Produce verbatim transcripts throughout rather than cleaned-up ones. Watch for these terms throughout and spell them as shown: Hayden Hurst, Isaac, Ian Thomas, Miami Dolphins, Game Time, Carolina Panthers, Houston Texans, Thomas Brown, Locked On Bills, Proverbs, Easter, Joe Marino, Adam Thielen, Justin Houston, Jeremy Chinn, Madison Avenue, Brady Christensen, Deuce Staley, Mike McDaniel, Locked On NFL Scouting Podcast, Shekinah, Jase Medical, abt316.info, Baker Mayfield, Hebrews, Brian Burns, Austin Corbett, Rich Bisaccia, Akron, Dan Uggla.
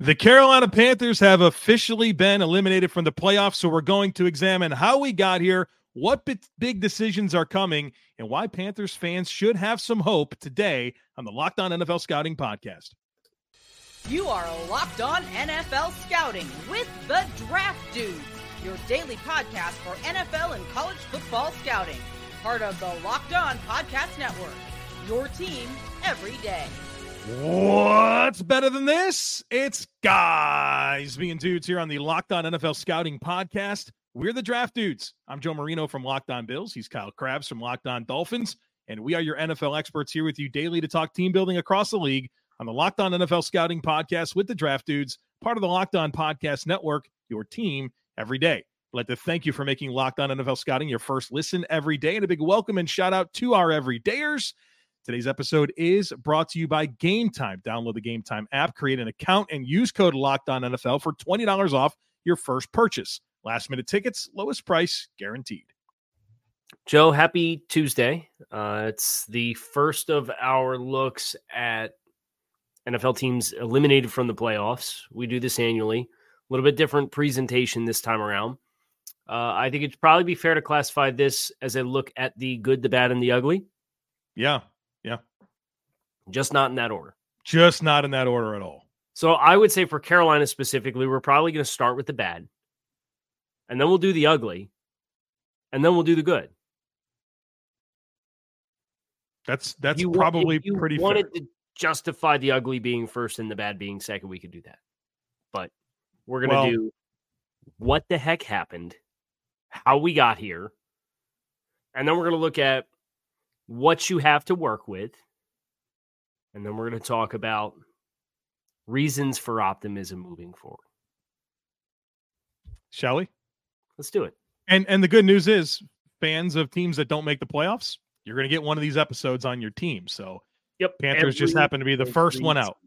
The Carolina Panthers have officially been eliminated from the playoffs, so we're going to examine how we got here, what big decisions are coming, and why Panthers fans should have some hope today on the Locked On N F L Scouting Podcast. You are Locked On N F L Scouting with the Draft Dudes, your daily podcast for N F L and college football scouting. Part of the Locked On Podcast Network, your team every day. What's better than this? It's guys being dudes here on the Locked On N F L Scouting Podcast. We're the Draft Dudes. I'm Joe Marino from Locked On Bills. He's Kyle Crabbs from Locked On Dolphins. And we are your N F L experts here with you daily to talk team building across the league on the Locked On N F L Scouting Podcast with the Draft Dudes, part of the Locked On Podcast Network, your team every day. I'd like to thank you for making Locked On N F L Scouting your first listen every day. And a big welcome and shout out to our everydayers. Today's episode is brought to you by Game Time. Download the Game Time app, create an account, and use code LOCKEDONNFL for twenty dollars off your first purchase. Last-minute tickets, lowest price guaranteed. Joe, happy Tuesday. Uh, it's the first of our looks at N F L teams eliminated from the playoffs. We do this annually. A little bit different presentation this time around. Uh, I think it'd probably be fair to classify this as a look at the good, the bad, and the ugly. Yeah. Yeah. Just not in that order. Just not in that order at all. So I would say for Carolina specifically, we're probably going to start with the bad. And then we'll do the ugly. And then we'll do the good. That's that's you, probably if you pretty wanted fair. To justify the ugly being first and the bad being second, we could do that. But we're going to well, do what the heck happened, how we got here, and then we're going to look at what you have to work with. And then we're going to talk about reasons for optimism moving forward. Shall we? Let's do it. And and the good news is, fans of teams that don't make the playoffs, you're going to get one of these episodes on your team. So yep, Panthers every, just happen to be the first one out.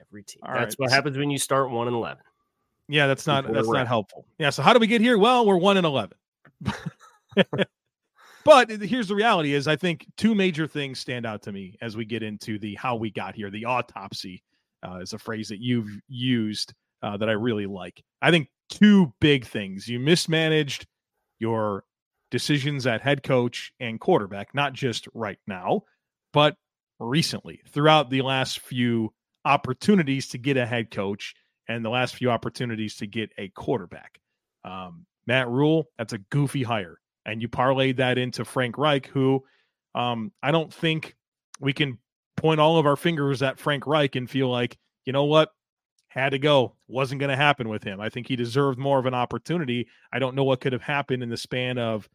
Every team. All That's right. What happens when you start one and eleven. Yeah, that's not Before that's not out. helpful. Yeah, so how do we get here? Well, we're one and eleven. But here's the reality is I think two major things stand out to me as we get into the how we got here. The autopsy uh, is a phrase that you've used uh, that I really like. I think two big things. You mismanaged your decisions at head coach and quarterback, not just right now, but recently throughout the last few opportunities to get a head coach and the last few opportunities to get a quarterback. Um, Matt Rule, that's a goofy hire. And you parlayed that into Frank Reich, who um, I don't think we can point all of our fingers at Frank Reich and feel like, you know what, had to go. Wasn't going to happen with him. I think he deserved more of an opportunity. I don't know what could have happened in the span of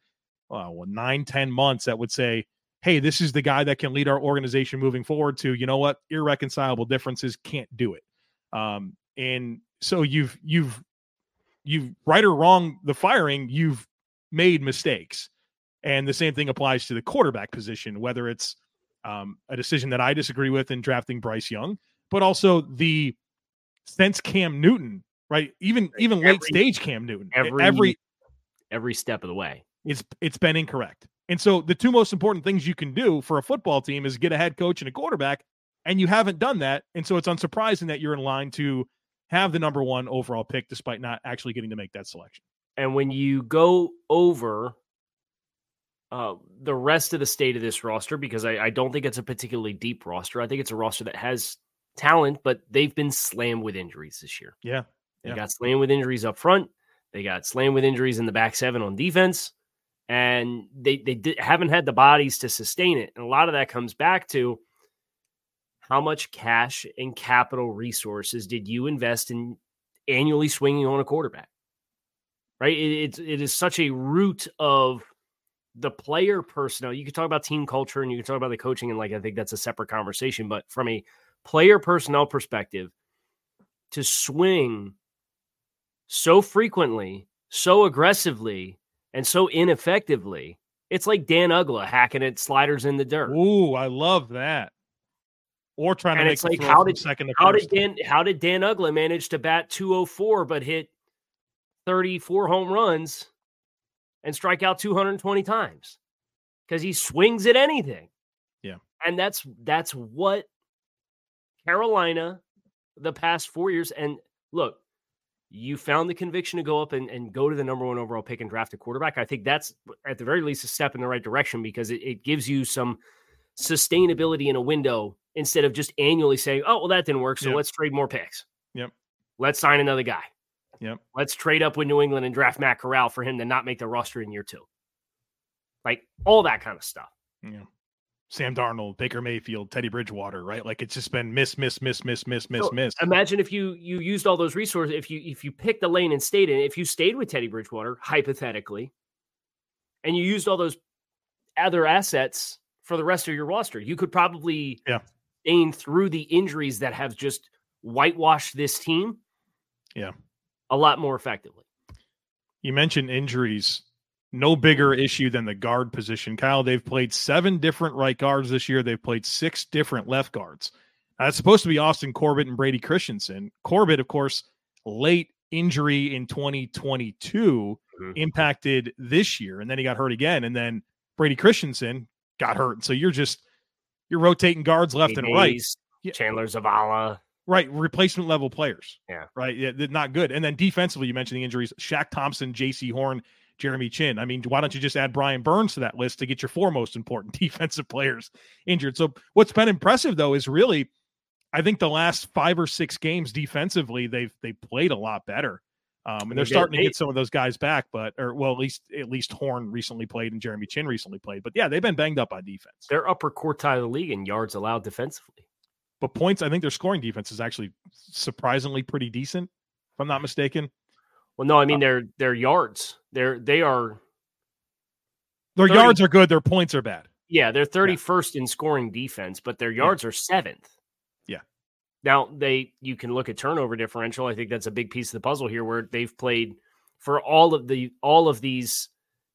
uh, well, nine, ten months that would say, hey, this is the guy that can lead our organization moving forward to, you know what, irreconcilable differences, can't do it. Um, and so you've, you've, you've right or wrong the firing, you've made mistakes. And the same thing applies to the quarterback position, whether it's um, a decision that I disagree with in drafting Bryce Young, but also the since Cam Newton, right? Even, even every, late stage Cam Newton, every, every, every step of the way, it's, it's been incorrect. And so the two most important things you can do for a football team is get a head coach and a quarterback, and you haven't done that. And so it's unsurprising that you're in line to have the number one overall pick, despite not actually getting to make that selection. And when you go over uh, the rest of the state of this roster, because I, I don't think it's a particularly deep roster. I think it's a roster that has talent, but they've been slammed with injuries this year. Yeah. yeah. They got slammed with injuries up front. They got slammed with injuries in the back seven on defense. And they, they did, haven't had the bodies to sustain it. And a lot of that comes back to how much cash and capital resources did you invest in annually swinging on a quarterback? Right. It, it, it is such a root of the player personnel. You can talk about team culture and you can talk about the coaching. And like, I think that's a separate conversation, but from a player personnel perspective, to swing so frequently, so aggressively, and so ineffectively, it's like Dan Uggla hacking at sliders in the dirt. Ooh, I love that. Or trying and to make like, how did, second to how first. Did Dan, how did Dan Uggla manage to bat two oh four, but hit thirty-four home runs and strike out two hundred twenty times because he swings at anything. Yeah. And that's, that's what Carolina the past four years. And look, you found the conviction to go up and, and go to the number one overall pick and draft a quarterback. I think that's at the very least a step in the right direction, because it, it gives you some sustainability in a window instead of just annually saying, oh, well, that didn't work. So yep. let's trade more picks. Yep. Let's sign another guy. Yep. Let's trade up with New England and draft Matt Corral for him to not make the roster in year two. Like all that kind of stuff. Yeah. Sam Darnold, Baker Mayfield, Teddy Bridgewater, right? Like it's just been miss, miss, miss, miss, miss, miss, so miss. Imagine if you you used all those resources, if you if you picked the lane and stayed in, if you stayed with Teddy Bridgewater, hypothetically, and you used all those other assets for the rest of your roster, you could probably yeah. gain through the injuries that have just whitewashed this team. Yeah. A lot more effectively. You mentioned injuries. No bigger issue than the guard position. Kyle, they've played seven different right guards this year. They've played six different left guards. That's supposed to be Austin Corbett and Brady Christensen. Corbett, of course, late injury in twenty twenty-two mm-hmm. impacted this year, and then he got hurt again, and then Brady Christensen got hurt. So you're just you're rotating guards left Davies, and right. Chandler Zavala. Right, replacement level players. Yeah. Right, yeah, not good. And then defensively, you mentioned the injuries. Shaq Thompson, J C. Horn, Jeremy Chinn. I mean, why don't you just add Brian Burns to that list to get your four most important defensive players injured? So what's been impressive, though, is really, I think the last five or six games defensively, they've they played a lot better. Um, and they're they, starting to get some of those guys back, but, or well, at least, at least Horn recently played and Jeremy Chinn recently played, but yeah, they've been banged up on defense. They're upper quartile of the league in yards allowed defensively, but points. I think their scoring defense is actually surprisingly pretty decent, if I'm not mistaken. Well, no, I mean their their yards. They're they are their thirty yards are good. Their points are bad. Yeah, they're thirty-first yeah. in scoring defense, but their yards yeah. are seventh. Yeah. Now they you can look at turnover differential. I think that's a big piece of the puzzle here, where they've played for all of the all of these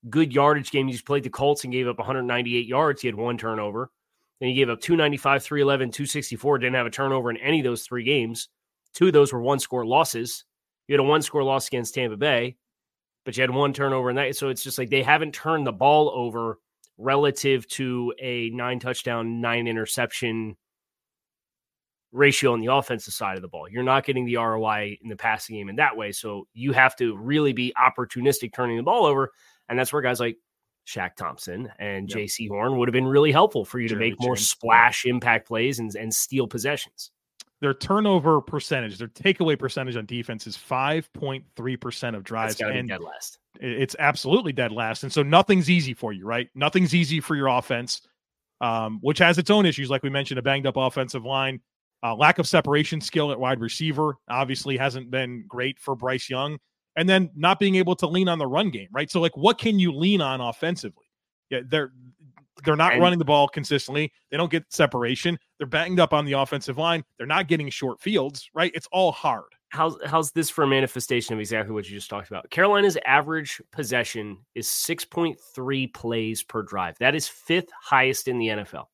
good yardage games. You played the Colts and gave up one hundred ninety-eight yards. He had one turnover. Then he gave up two ninety-five, three eleven, two sixty-four. Didn't have a turnover in any of those three games. Two of those were one score losses. You had a one-score loss against Tampa Bay, but you had one turnover in that. So it's just like they haven't turned the ball over relative to a nine-touchdown, nine-interception ratio on the offensive side of the ball. You're not getting the R O I in the passing game in that way, so you have to really be opportunistic turning the ball over, and that's where guys like Shaq Thompson and yep. J C. Horn would have been really helpful for you Jeremy to make James. more splash impact plays and, and steal possessions. Their turnover percentage, their takeaway percentage on defense is five point three percent of drives. It's gotta be dead last. It's absolutely dead last. And so nothing's easy for you, right? Nothing's easy for your offense, um, which has its own issues. Like we mentioned, a banged up offensive line, uh, lack of separation skill at wide receiver, obviously hasn't been great for Bryce Young. And then not being able to lean on the run game, right? So like, what can you lean on offensively? Yeah, they're, They're not and, running the ball consistently. They don't get separation. They're banged up on the offensive line. They're not getting short fields, right? It's all hard. How's, how's this for a manifestation of exactly what you just talked about? Carolina's average possession is six point three plays per drive. That is fifth highest in the N F L.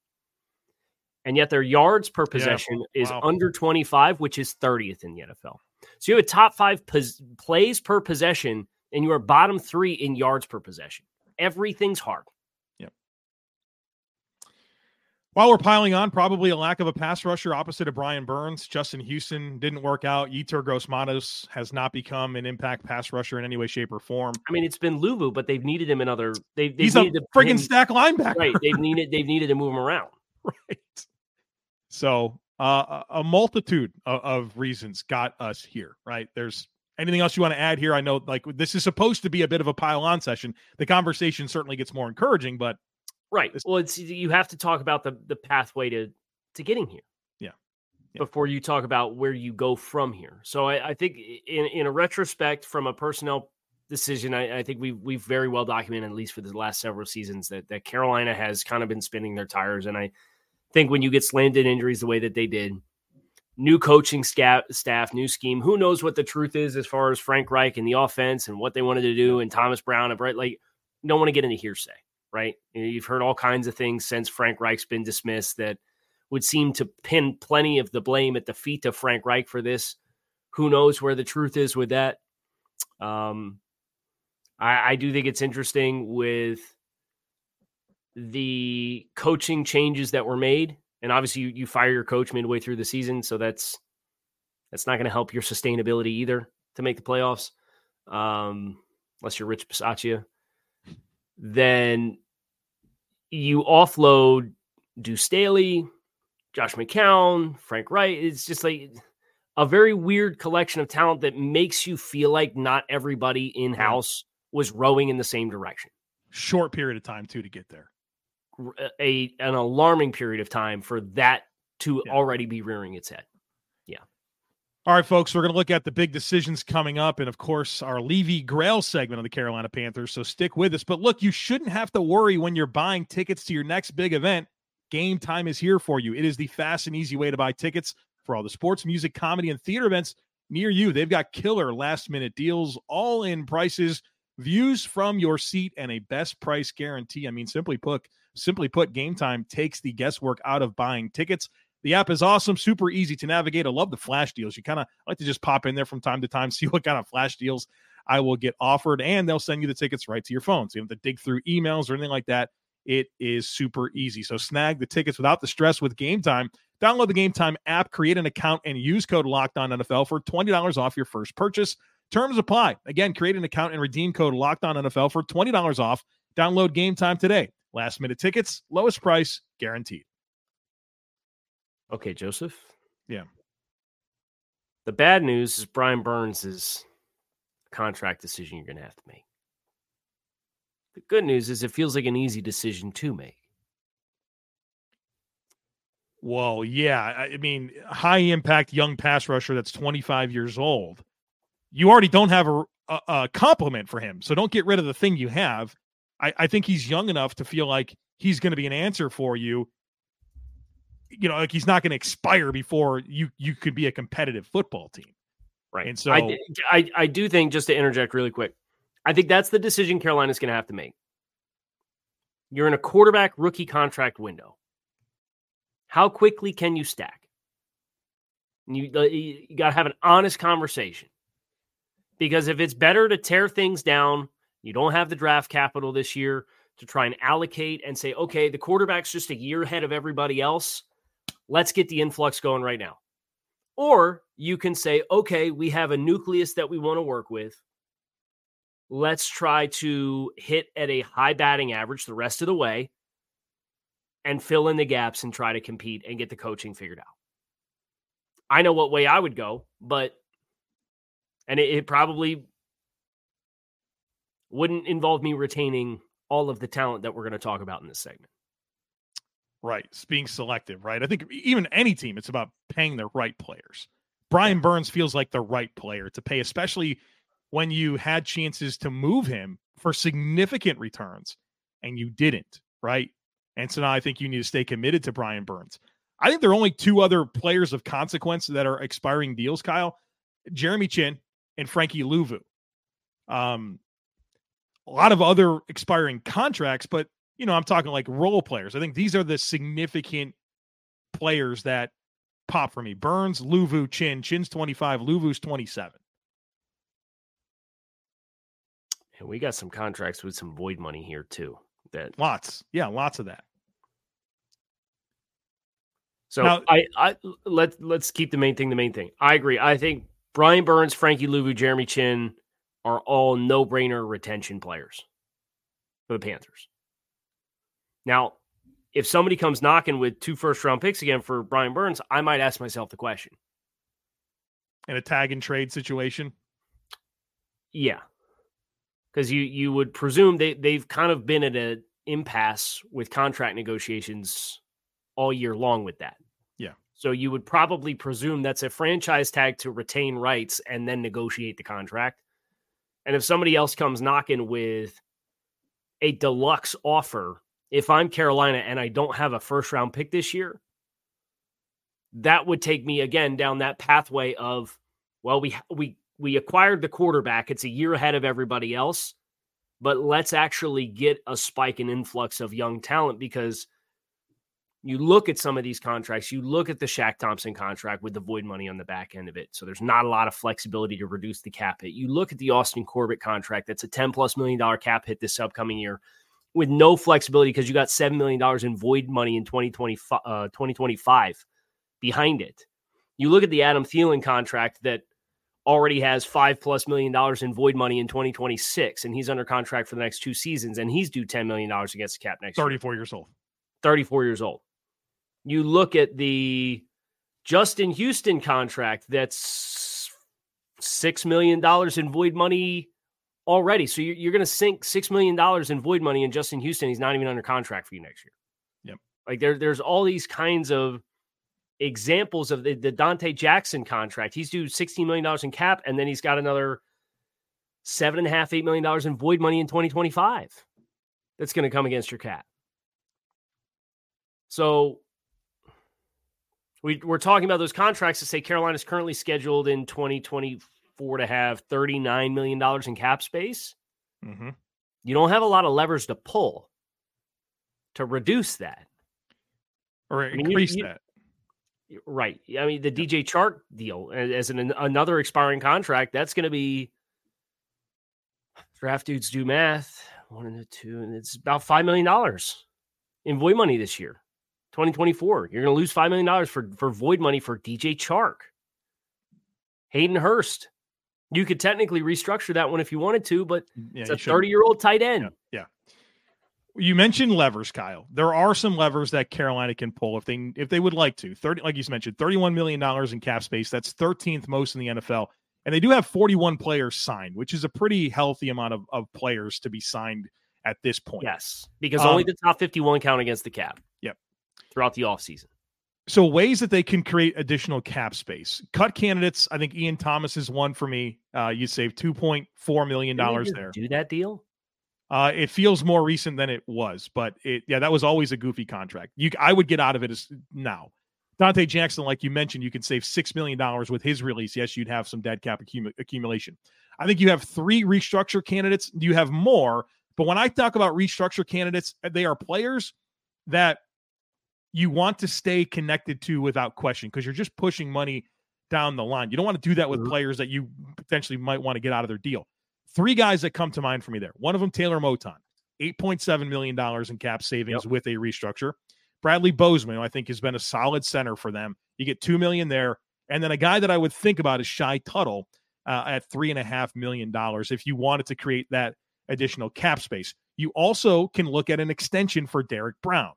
And yet their yards per possession yeah. is wow. under twenty-five, which is thirtieth in the N F L. So you have a top five pos- plays per possession, and you are bottom three in yards per possession. Everything's hard. While we're piling on, probably a lack of a pass rusher opposite of Brian Burns. Justin Houston didn't work out. Yetur Gross-Matos has not become an impact pass rusher in any way, shape, or form. I mean, it's been Luvu, but they've needed him in other. They've, they've He's needed a friggin' him, stack linebacker. Right. They've needed. They've needed to move him around. Right. So uh, a multitude of, of reasons got us here. Right. There's anything else you want to add here? I know, like this is supposed to be a bit of a pile-on session. The conversation certainly gets more encouraging, but. Right. Well, it's you have to talk about the, the pathway to, to getting here. Yeah. yeah. Before you talk about where you go from here. So I, I think in, in a retrospect from a personnel decision, I, I think we've we've very well documented, at least for the last several seasons, that, that Carolina has kind of been spinning their tires. And I think when you get slammed in injuries the way that they did, new coaching sca- staff, new scheme, who knows what the truth is as far as Frank Reich and the offense and what they wanted to do and Thomas Brown and right, like don't want to get into hearsay. Right. You've heard all kinds of things since Frank Reich's been dismissed that would seem to pin plenty of the blame at the feet of Frank Reich for this. Who knows where the truth is with that? Um, I, I do think it's interesting with the coaching changes that were made. And obviously you, you fire your coach midway through the season. So that's It's not going to help your sustainability either to make the playoffs, um, unless you're Rich Bisaccia. Then you offload Deuce Staley, Josh McCown, Frank Reich. It's just like a very weird collection of talent that makes you feel like not everybody in-house was rowing in the same direction. Short period of time, too, to get there. A an alarming period of time for that to yeah. already be rearing its head. Yeah. All right, folks, we're going to look at the big decisions coming up and, of course, our Levy Grail segment of the Carolina Panthers, so stick with us. But, look, you shouldn't have to worry when you're buying tickets to your next big event. Game Time is here for you. It is the fast and easy way to buy tickets for all the sports, music, comedy, and theater events near you. They've got killer last-minute deals, all-in prices, views from your seat, and a best price guarantee. I mean, simply put, simply put, Game Time takes the guesswork out of buying tickets. The app is awesome, super easy to navigate. I love the flash deals. You kind of like to just pop in there from time to time, see what kind of flash deals I will get offered, and they'll send you the tickets right to your phone. So you don't have to dig through emails or anything like that. It is super easy. So snag the tickets without the stress with Game Time. Download the Game Time app, create an account, and use code LOCKEDONNFL for twenty dollars off your first purchase. Terms apply. Again, create an account and redeem code LOCKEDONNFL for twenty dollars off. Download Game Time today. Last minute tickets, lowest price, guaranteed. Okay, Joseph. Yeah. The bad news is Brian Burns' contract decision you're going to have to make. The good news is it feels like an easy decision to make. Well, yeah. I mean, high impact young pass rusher that's twenty-five years old. You already don't have a, a, a compliment for him, so don't get rid of the thing you have. I, I think he's young enough to feel like he's going to be an answer for you. You know, like he's not going to expire before you you could be a competitive football team. Right. And so I, I, I do think, just to interject really quick, I think that's the decision Carolina's going to have to make. You're in a quarterback rookie contract window. How quickly can you stack? You, you got to have an honest conversation. Because if it's better to tear things down, you don't have the draft capital this year to try and allocate and say, okay, the quarterback's just a year ahead of everybody else. Let's get the influx going right now. Or you can say, okay, we have a nucleus that we want to work with. Let's try to hit at a high batting average the rest of the way and fill in the gaps and try to compete and get the coaching figured out. I know what way I would go, but and it, it probably wouldn't involve me retaining all of the talent that we're going to talk about in this segment. Right. It's being selective, right? I think even any team, it's about paying the right players. Brian Burns feels like the right player to pay, especially when you had chances to move him for significant returns and you didn't, right? And so now I think you need to stay committed to Brian Burns. I think there are only two other players of consequence that are expiring deals, Kyle. Jeremy Chinn and Frankie Luvu. Um, a lot of other expiring contracts, but, you know, I'm talking like role players. I think these are the significant players that pop for me. Burns, Luvu, Chin. Chin's twenty-five, Luvu's twenty-seven. And we got some contracts with some void money here, too. That Lots. Yeah, lots of that. So now, I, I let, let's keep the main thing the main thing. I agree. I think Brian Burns, Frankie Luvu, Jeremy Chinn are all no-brainer retention players for the Panthers. Now, if somebody comes knocking with two first-round picks again for Brian Burns, I might ask myself the question. In a tag-and-trade situation? Yeah. Because you you would presume they, they've kind of been at an impasse with contract negotiations all year long with that. Yeah. So you would probably presume that's a franchise tag to retain rights and then negotiate the contract. And if somebody else comes knocking with a deluxe offer, if I'm Carolina and I don't have a first round pick this year, that would take me again down that pathway of, well, we we we acquired the quarterback. It's a year ahead of everybody else, but let's actually get a spike and influx of young talent, because you look at some of these contracts, you look at the Shaq Thompson contract with the void money on the back end of it. So there's not a lot of flexibility to reduce the cap hit. You look at the Austin Corbett contract. That's a ten plus million dollar cap hit this upcoming year with no flexibility, because you got seven million dollars in void money in twenty twenty-five behind it. You look at the Adam Thielen contract that already has five plus million dollars in void money in twenty twenty-six, and he's under contract for the next two seasons, and he's due ten million dollars against the cap next year. thirty-four years old. thirty-four years old. You look at the Justin Houston contract that's six million dollars in void money already. So you're, you're going to sink six million dollars in void money in Justin Houston. He's not even under contract for you next year. Yep. Like there, there's all these kinds of examples of the, the Donte Jackson contract. He's due sixteen million dollars in cap, and then he's got another seven and a half, eight million dollars in void money in twenty twenty-five. That's going to come against your cap. So we, we're talking about those contracts that say Carolina's currently scheduled in twenty twenty-four to have thirty-nine million dollars in cap space. Mm-hmm. You don't have a lot of levers to pull to reduce that or increase I mean, you, you, that. Right. I mean, the D J Chark deal as an, another expiring contract, that's going to be draft dudes do math one and two, and it's about five million dollars in void money this year, twenty twenty-four. You're going to lose five million dollars for, for void money for D J Chark. Hayden Hurst. You could technically restructure that one if you wanted to, but yeah, it's a thirty year old tight end. Yeah. yeah. You mentioned levers, Kyle. There are some levers that Carolina can pull if they if they would like to. thirty, like you mentioned, thirty-one million dollars in cap space. That's thirteenth most in the N F L. And they do have forty-one players signed, which is a pretty healthy amount of, of players to be signed at this point. Yes, because um, only the top fifty-one count against the cap. Yep. Throughout the offseason. So ways that they can create additional cap space. Cut candidates. I think Ian Thomas is one for me. Uh, you save two point four million dollars there. Do that deal? Uh, it feels more recent than it was, but it, yeah, that was always a goofy contract. You, I would get out of it as now. Donte Jackson, like you mentioned, you can save six million dollars with his release. Yes, you'd have some dead cap accum- accumulation. I think you have three restructure candidates. You have more, but when I talk about restructure candidates, they are players that you want to stay connected to without question, because you're just pushing money down the line. You don't want to do that with players that you potentially might want to get out of their deal. Three guys that come to mind for me there. One of them, Taylor Moton, eight point seven million dollars in cap savings yep. with a restructure. Bradley Bozeman, who I think has been a solid center for them. You get two million dollars there. And then a guy that I would think about is Shai Tuttle uh, at three point five million dollars if you wanted to create that additional cap space. You also can look at an extension for Derrick Brown,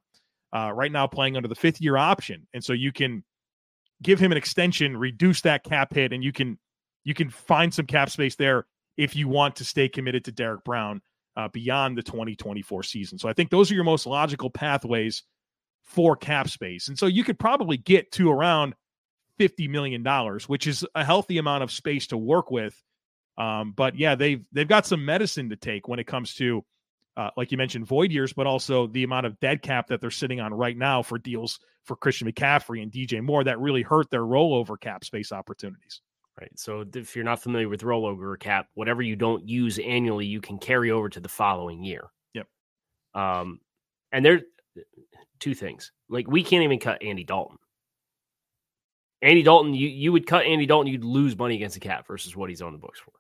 uh, right now playing under the fifth-year option. And so you can give him an extension, reduce that cap hit, and you can you can find some cap space there if you want to stay committed to Derrick Brown uh, beyond the twenty twenty-four season. So I think those are your most logical pathways for cap space. And so you could probably get to around fifty million dollars, which is a healthy amount of space to work with. Um, but yeah, they've, they've got some medicine to take when it comes to, uh, like you mentioned, void years, but also the amount of dead cap that they're sitting on right now for deals for Christian McCaffrey and D J Moore that really hurt their rollover cap space opportunities. Right. So if you're not familiar with rollover or cap, whatever you don't use annually, you can carry over to the following year. Yep. Um, and there two things. Like, we can't even cut Andy Dalton. Andy Dalton, you, you would cut Andy Dalton, you'd lose money against the cap versus what he's on the books for.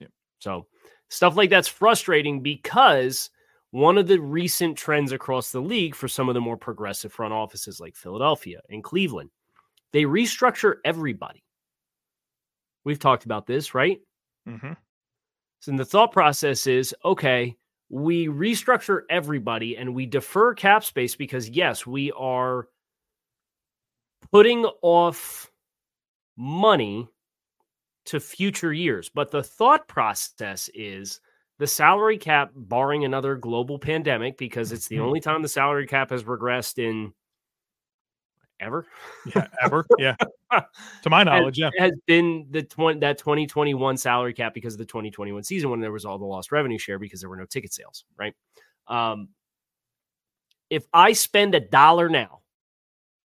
Yep. So stuff like that's frustrating, because one of the recent trends across the league for some of the more progressive front offices like Philadelphia and Cleveland, they restructure everybody. We've talked about this, right? Mm-hmm. So the thought process is, okay, we restructure everybody and we defer cap space because, yes, we are putting off money to future years. But the thought process is the salary cap, barring another global pandemic, because it's the mm-hmm. only time the salary cap has regressed in ever. Yeah, ever. Yeah. To my knowledge, yeah. It has been the twenty, that twenty twenty-one salary cap because of the twenty twenty-one season when there was all the lost revenue share because there were no ticket sales, right? Um, if I spend a dollar now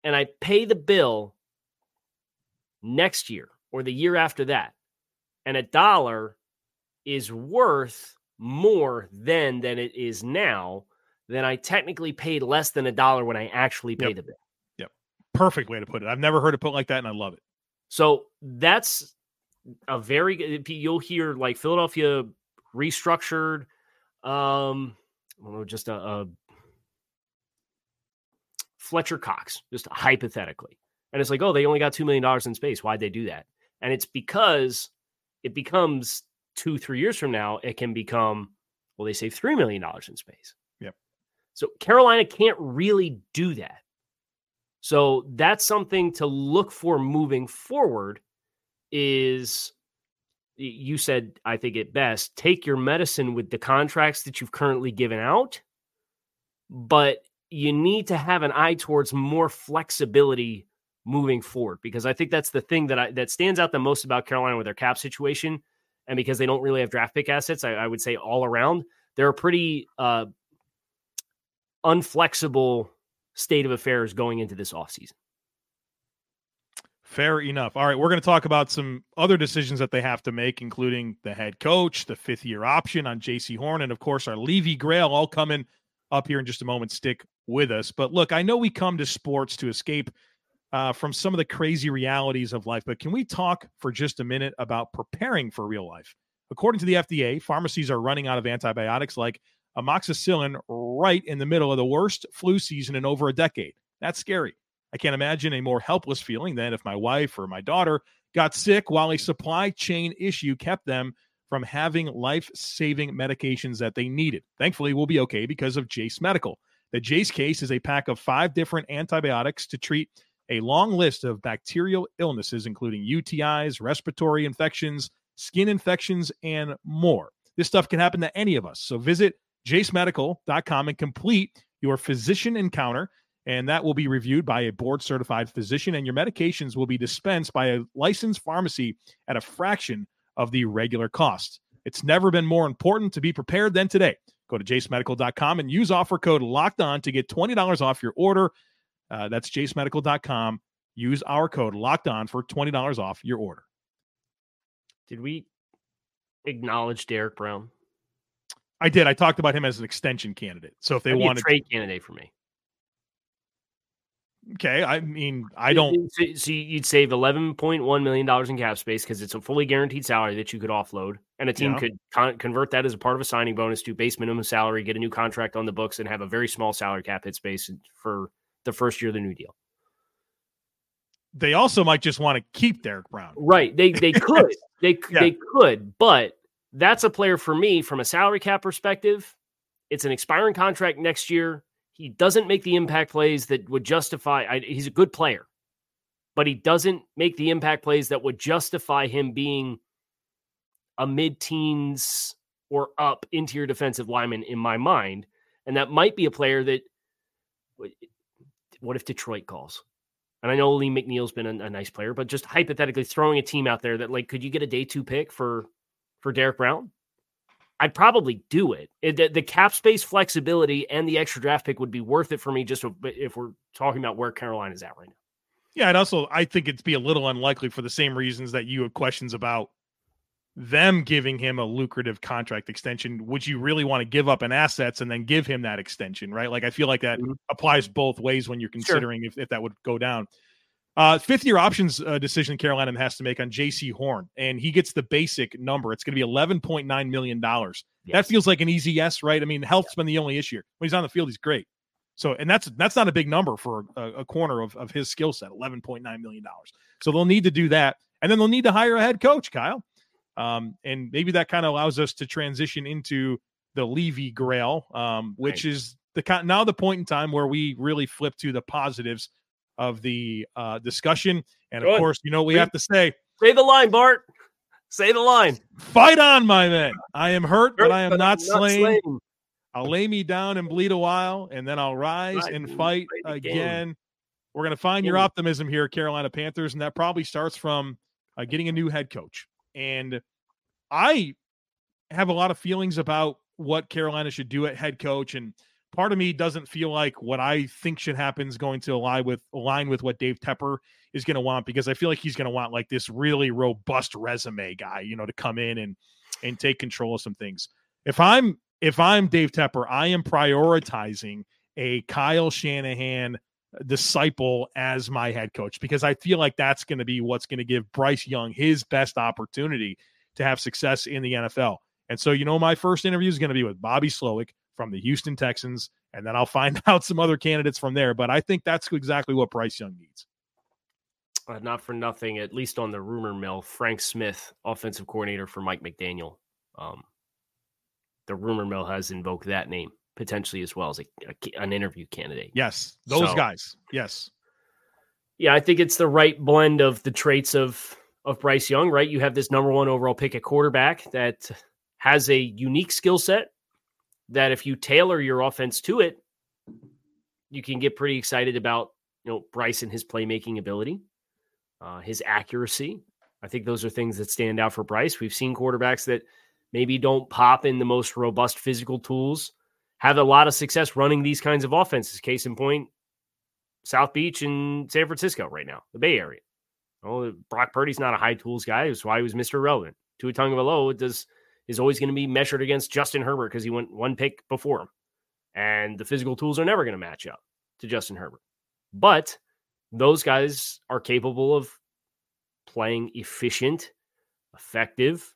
and I pay the bill next year or the year after that, and a dollar is worth more then than it is now, then I technically paid less than a dollar when I actually paid yep. the bill. Perfect way to put it. I've never heard it put like that, and I love it. So that's a very good, you'll hear like Philadelphia restructured, um, I don't know, just a, a Fletcher Cox, just hypothetically. And it's like, oh, they only got two million dollars in space. Why'd they do that? And it's because it becomes two, three years from now, it can become, well, they saved three million dollars in space. Yep. So Carolina can't really do that. So that's something to look for moving forward is, you said, I think it best, take your medicine with the contracts that you've currently given out, but you need to have an eye towards more flexibility moving forward, because I think that's the thing that I, that stands out the most about Carolina with their cap situation. And because they don't really have draft pick assets, I, I would say all around, they're a pretty uh, unflexible state of affairs going into this offseason. Fair enough. All right, we're going to talk about some other decisions that they have to make, including the head coach, the fifth-year option on J C. Horn, and, of course, our Levy Grail, all coming up here in just a moment. Stick with us. But, look, I know we come to sports to escape uh, from some of the crazy realities of life, but can we talk for just a minute about preparing for real life? According to the F D A, pharmacies are running out of antibiotics like amoxicillin right in the middle of the worst flu season in over a decade. That's scary. I can't imagine a more helpless feeling than if my wife or my daughter got sick while a supply chain issue kept them from having life-saving medications that they needed. Thankfully, we'll be okay because of Jase Medical. The Jase case is a pack of five different antibiotics to treat a long list of bacterial illnesses, including U T Is, respiratory infections, skin infections, and more. This stuff can happen to any of us. So visit jase medical dot com and complete your physician encounter, and that will be reviewed by a board-certified physician, and your medications will be dispensed by a licensed pharmacy at a fraction of the regular cost. It's never been more important to be prepared than today. Go to jase medical dot com and use offer code LOCKEDON to get twenty dollars off your order. Uh, that's jase medical dot com. Use our code LOCKEDON for twenty dollars off your order. Did we acknowledge Derrick Brown? I did. I talked about him as an extension candidate. So if they That'd wanted a trade candidate for me. Okay, I mean, I don't. So you'd save eleven point one million dollars in cap space because it's a fully guaranteed salary that you could offload, and a team yeah. could con- convert that as a part of a signing bonus to base minimum salary, get a new contract on the books, and have a very small salary cap hit space for the first year of the new deal. They also might just want to keep Derrick Brown, right? They they could they yeah. they could, but that's a player for me from a salary cap perspective. It's an expiring contract next year. He doesn't make the impact plays that would justify I, he's a good player, but he doesn't make the impact plays that would justify him being a mid-teens or up interior defensive lineman in my mind. And that might be a player that, what if Detroit calls? And I know Lee McNeil's been a, a nice player, but just hypothetically throwing a team out there that, like, could you get a day two pick for, for Derrick Brown? I'd probably do it. it the, the cap space flexibility and the extra draft pick would be worth it for me, just if we're talking about where Carolina's at right now. Yeah, and also I think it'd be a little unlikely for the same reasons that you have questions about them giving him a lucrative contract extension. Would you really want to give up an assets and then give him that extension, right? Like, I feel like that mm-hmm. applies both ways when you're considering sure. if, if that would go down. Uh, fifth-year options uh, decision Carolina has to make on J C. Horn, and he gets the basic number. It's going to be eleven point nine million dollars. Yes. That feels like an easy yes, right? I mean, health's yeah. been the only issue. When he's on the field, he's great. So, and that's that's not a big number for a, a corner of, of his skill set, eleven point nine million dollars. So they'll need to do that, and then they'll need to hire a head coach, Kyle. Um, and maybe that kind of allows us to transition into the Levy Grail, um, which right. is the now the point in time where we really flip to the positives of the uh, discussion. And of course, you know, we have to say, say the line, Bart, say the line, fight on, my men. I am hurt, but I am not slain. I'll lay me down and bleed a while, and then I'll rise and fight again. We're going to find your optimism here, Carolina Panthers. And that probably starts from uh, getting a new head coach. And I have a lot of feelings about what Carolina should do at head coach. And part of me doesn't feel like what I think should happen is going to align with align with what Dave Tepper is going to want, because I feel like he's going to want like this really robust resume guy, you know, to come in and and take control of some things. If I'm if I'm Dave Tepper, I am prioritizing a Kyle Shanahan disciple as my head coach, because I feel like that's going to be what's going to give Bryce Young his best opportunity to have success in the N F L. And so, you know, my first interview is going to be with Bobby Slowick from the Houston Texans, and then I'll find out some other candidates from there. But I think that's exactly what Bryce Young needs. uh, not for nothing, at least on the rumor mill, Frank Smith, offensive coordinator for Mike McDaniel. Um, the rumor mill has invoked that name potentially as well as a, a, an interview candidate. Yes, those so, guys. Yes. Yeah, I think it's the right blend of the traits of of Bryce Young, right? You have this number one overall pick at quarterback that has a unique skill set that if you tailor your offense to it, you can get pretty excited about, you know, Bryce and his playmaking ability, uh, his accuracy. I think those are things that stand out for Bryce. We've seen quarterbacks that maybe don't pop in the most robust physical tools, have a lot of success running these kinds of offenses. Case in point, South Beach and San Francisco right now, the Bay Area. Oh, Brock Purdy's not a high tools guy. That's why he was Mister Relevant. Tua Tagovailoa does is always going to be measured against Justin Herbert because he went one pick before him. And the physical tools are never going to match up to Justin Herbert. But those guys are capable of playing efficient, effective,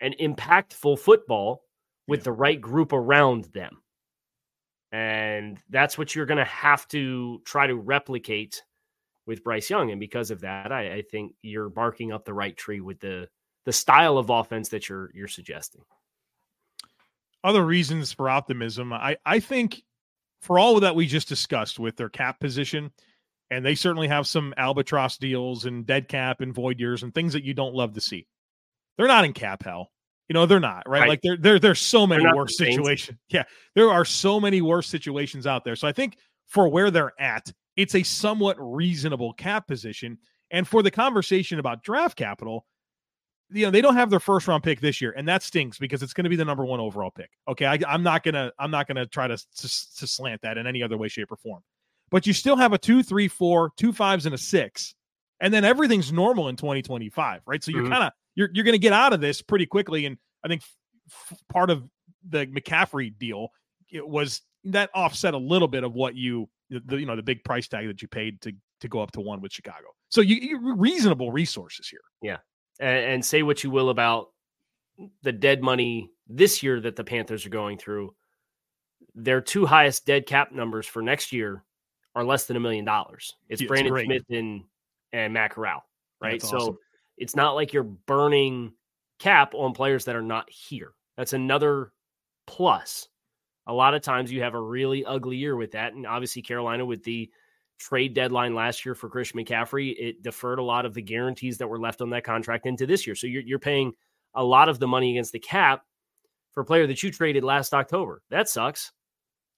and impactful football with yeah. the right group around them. And that's what you're going to have to try to replicate with Bryce Young. And because of that, I, I think you're barking up the right tree with the, the style of offense that you're, you're suggesting. Other reasons for optimism. I, I think for all of that we just discussed with their cap position, and they certainly have some albatross deals and dead cap and void years and things that you don't love to see. They're not in cap hell. You know, they're not, right? right. Like there, there, there's so many worse situations. Yeah. There are so many worse situations out there. So I think for where they're at, it's a somewhat reasonable cap position. And for the conversation about draft capital, you know, they don't have their first round pick this year, and that stinks because it's going to be the number one overall pick. Okay. I, I'm not going to, I'm not going to try to, to, to slant that in any other way, shape or form, but you still have a two, three, four, two fives and a six. And then everything's normal in twenty twenty-five. Right. So you're mm-hmm. kind of, You're you're going to get out of this pretty quickly, and I think f- part of the McCaffrey deal it was that offset a little bit of what you the you know the big price tag that you paid to to go up to one with Chicago. So you, you reasonable resources here. Yeah, and, and say what you will about the dead money this year that the Panthers are going through. Their two highest dead cap numbers for next year are less than a million dollars. It's yeah, Brandon it's Smith and and Matt Corral, right? That's so. Awesome. It's not like you're burning cap on players that are not here. That's another plus. A lot of times you have a really ugly year with that. And obviously Carolina with the trade deadline last year for Christian McCaffrey, it deferred a lot of the guarantees that were left on that contract into this year. So you're, you're paying a lot of the money against the cap for a player that you traded last October. That sucks.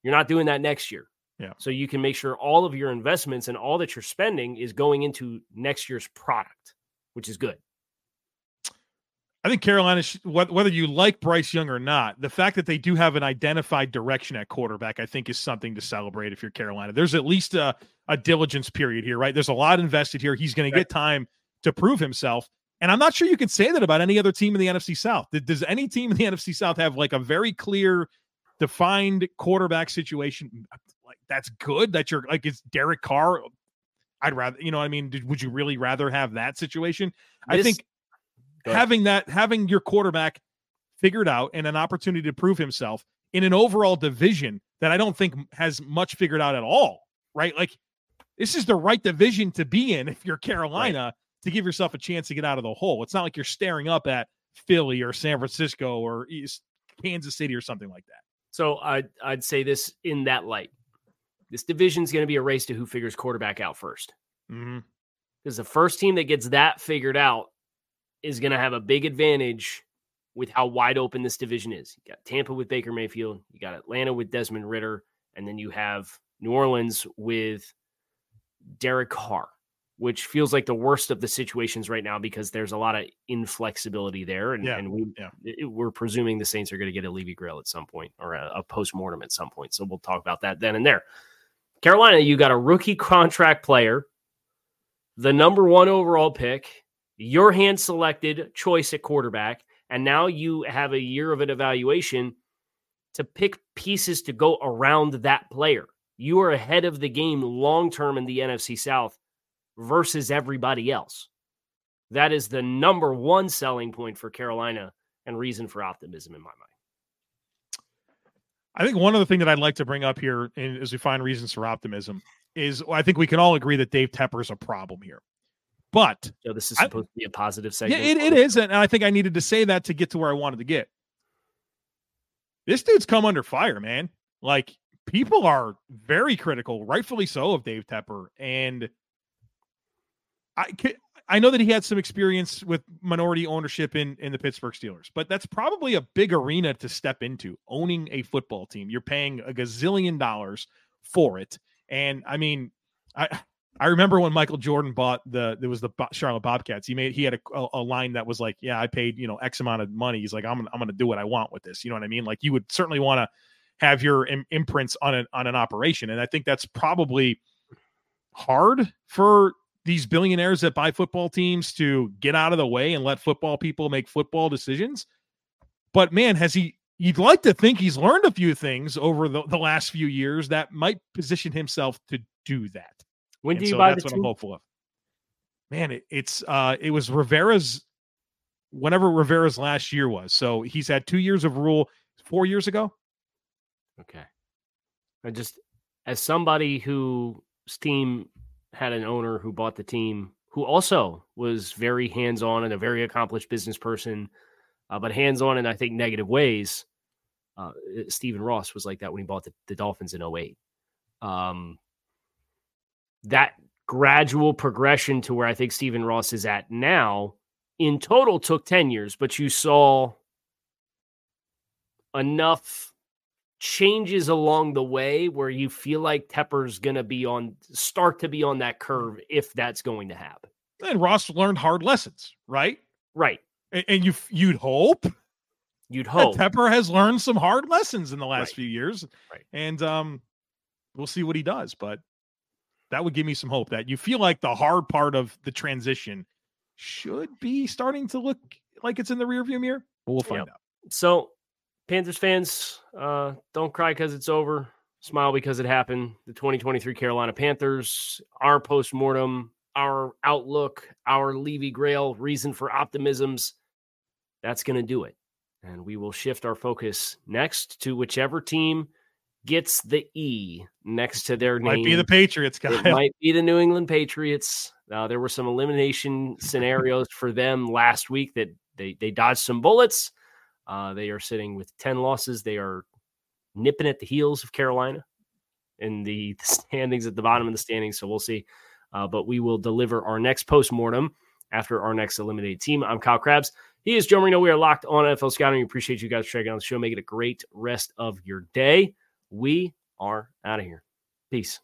You're not doing that next year. Yeah. So you can make sure all of your investments and all that you're spending is going into next year's product, which is good. I think Carolina, whether you like Bryce Young or not, the fact that they do have an identified direction at quarterback, I think is something to celebrate if you're Carolina. There's at least a, a diligence period here, right? There's a lot invested here. He's going to get time to prove himself. And I'm not sure you can say that about any other team in the N F C South. Does any team in the N F C South have like a very clear, defined quarterback situation? Like that's good that you're like, it's Derek Carr. I'd rather, you know what I mean? Did, would you really rather have that situation? This, I think having that, having your quarterback figured out and an opportunity to prove himself in an overall division that I don't think has much figured out at all, right? Like this is the right division to be in if you're Carolina, right, to give yourself a chance to get out of the hole. It's not like you're staring up at Philly or San Francisco or East Kansas City or something like that. So I'd, I'd say this in that light. This division's going to be a race to who figures quarterback out first. Mm-hmm. Because the first team that gets that figured out is going to have a big advantage with how wide open this division is. You got Tampa with Baker Mayfield. You got Atlanta with Desmond Ritter. And then you have New Orleans with Derek Carr, which feels like the worst of the situations right now because there's a lot of inflexibility there. And, yeah. and we, yeah. it, we're presuming the Saints are going to get a Levy Grill at some point or a, a postmortem at some point. So we'll talk about that then and there. Carolina, you got a rookie contract player, the number one overall pick, your hand-selected choice at quarterback, and now you have a year of an evaluation to pick pieces to go around that player. You are ahead of the game long-term in the N F C South versus everybody else. That is the number one selling point for Carolina and reason for optimism in my mind. I think one other thing that I'd like to bring up here in, as we find reasons for optimism is I think we can all agree that Dave Tepper is a problem here. But so this is supposed I, to be a positive segment. Yeah, it, it is. And I think I needed to say that to get to where I wanted to get. This dude's come under fire, man. Like, people are very critical, rightfully so, of Dave Tepper. And I I know that he had some experience with minority ownership in, in the Pittsburgh Steelers, but that's probably a big arena to step into, owning a football team. You're paying a gazillion dollars for it. And, I mean, I I remember when Michael Jordan bought the, there was the Charlotte Bobcats. He made, he had a, a line that was like, yeah, I paid, you know, X amount of money. He's like, I'm I'm going to do what I want with this. You know what I mean? Like, you would certainly want to have your im- imprints on an, on an operation. And I think that's probably hard for these billionaires that buy football teams to get out of the way and let football people make football decisions. But man, has he, you'd like to think he's learned a few things over the, the last few years that might position himself to do that. When do you so buy that's the what team? I'm hopeful of. Man, it, it's uh, it was Rivera's, whenever Rivera's last year was. So he's had two years of rule four years ago. Okay. I just, as somebody whose team had an owner who bought the team, who also was very hands-on and a very accomplished business person, uh, but hands-on in, I think, negative ways. Uh, Stephen Ross was like that when he bought the, the Dolphins in oh eight. Um, that gradual progression to where I think Stephen Ross is at now in total took ten years, but you saw enough changes along the way where you feel like Tepper's going to be on start to be on that curve. If that's going to happen. And Ross learned hard lessons, right? Right. And, and you, you'd hope you'd hope Tepper has learned some hard lessons in the last right. few years. Right. And um, we'll see what he does, but that would give me some hope that you feel like the hard part of the transition should be starting to look like it's in the rearview mirror. But we'll find yep. out. So Panthers fans, uh, don't cry because it's over. Smile because it happened. The twenty twenty-three Carolina Panthers, our postmortem, our outlook, our Levy Grail, reason for optimisms. That's going to do it. And we will shift our focus next to whichever team gets the E next to their name. Might be the Patriots, Kyle. It might be the New England Patriots. Uh, there were some elimination scenarios for them last week that they, they dodged some bullets. Uh, they are sitting with ten losses. They are nipping at the heels of Carolina in the standings, at the bottom of the standings. So we'll see. Uh, but we will deliver our next postmortem after our next eliminated team. I'm Kyle Crabbs. He is Joe Marino. We are Locked On N F L Scouting. We appreciate you guys checking out the show. Make it a great rest of your day. We are out of here. Peace.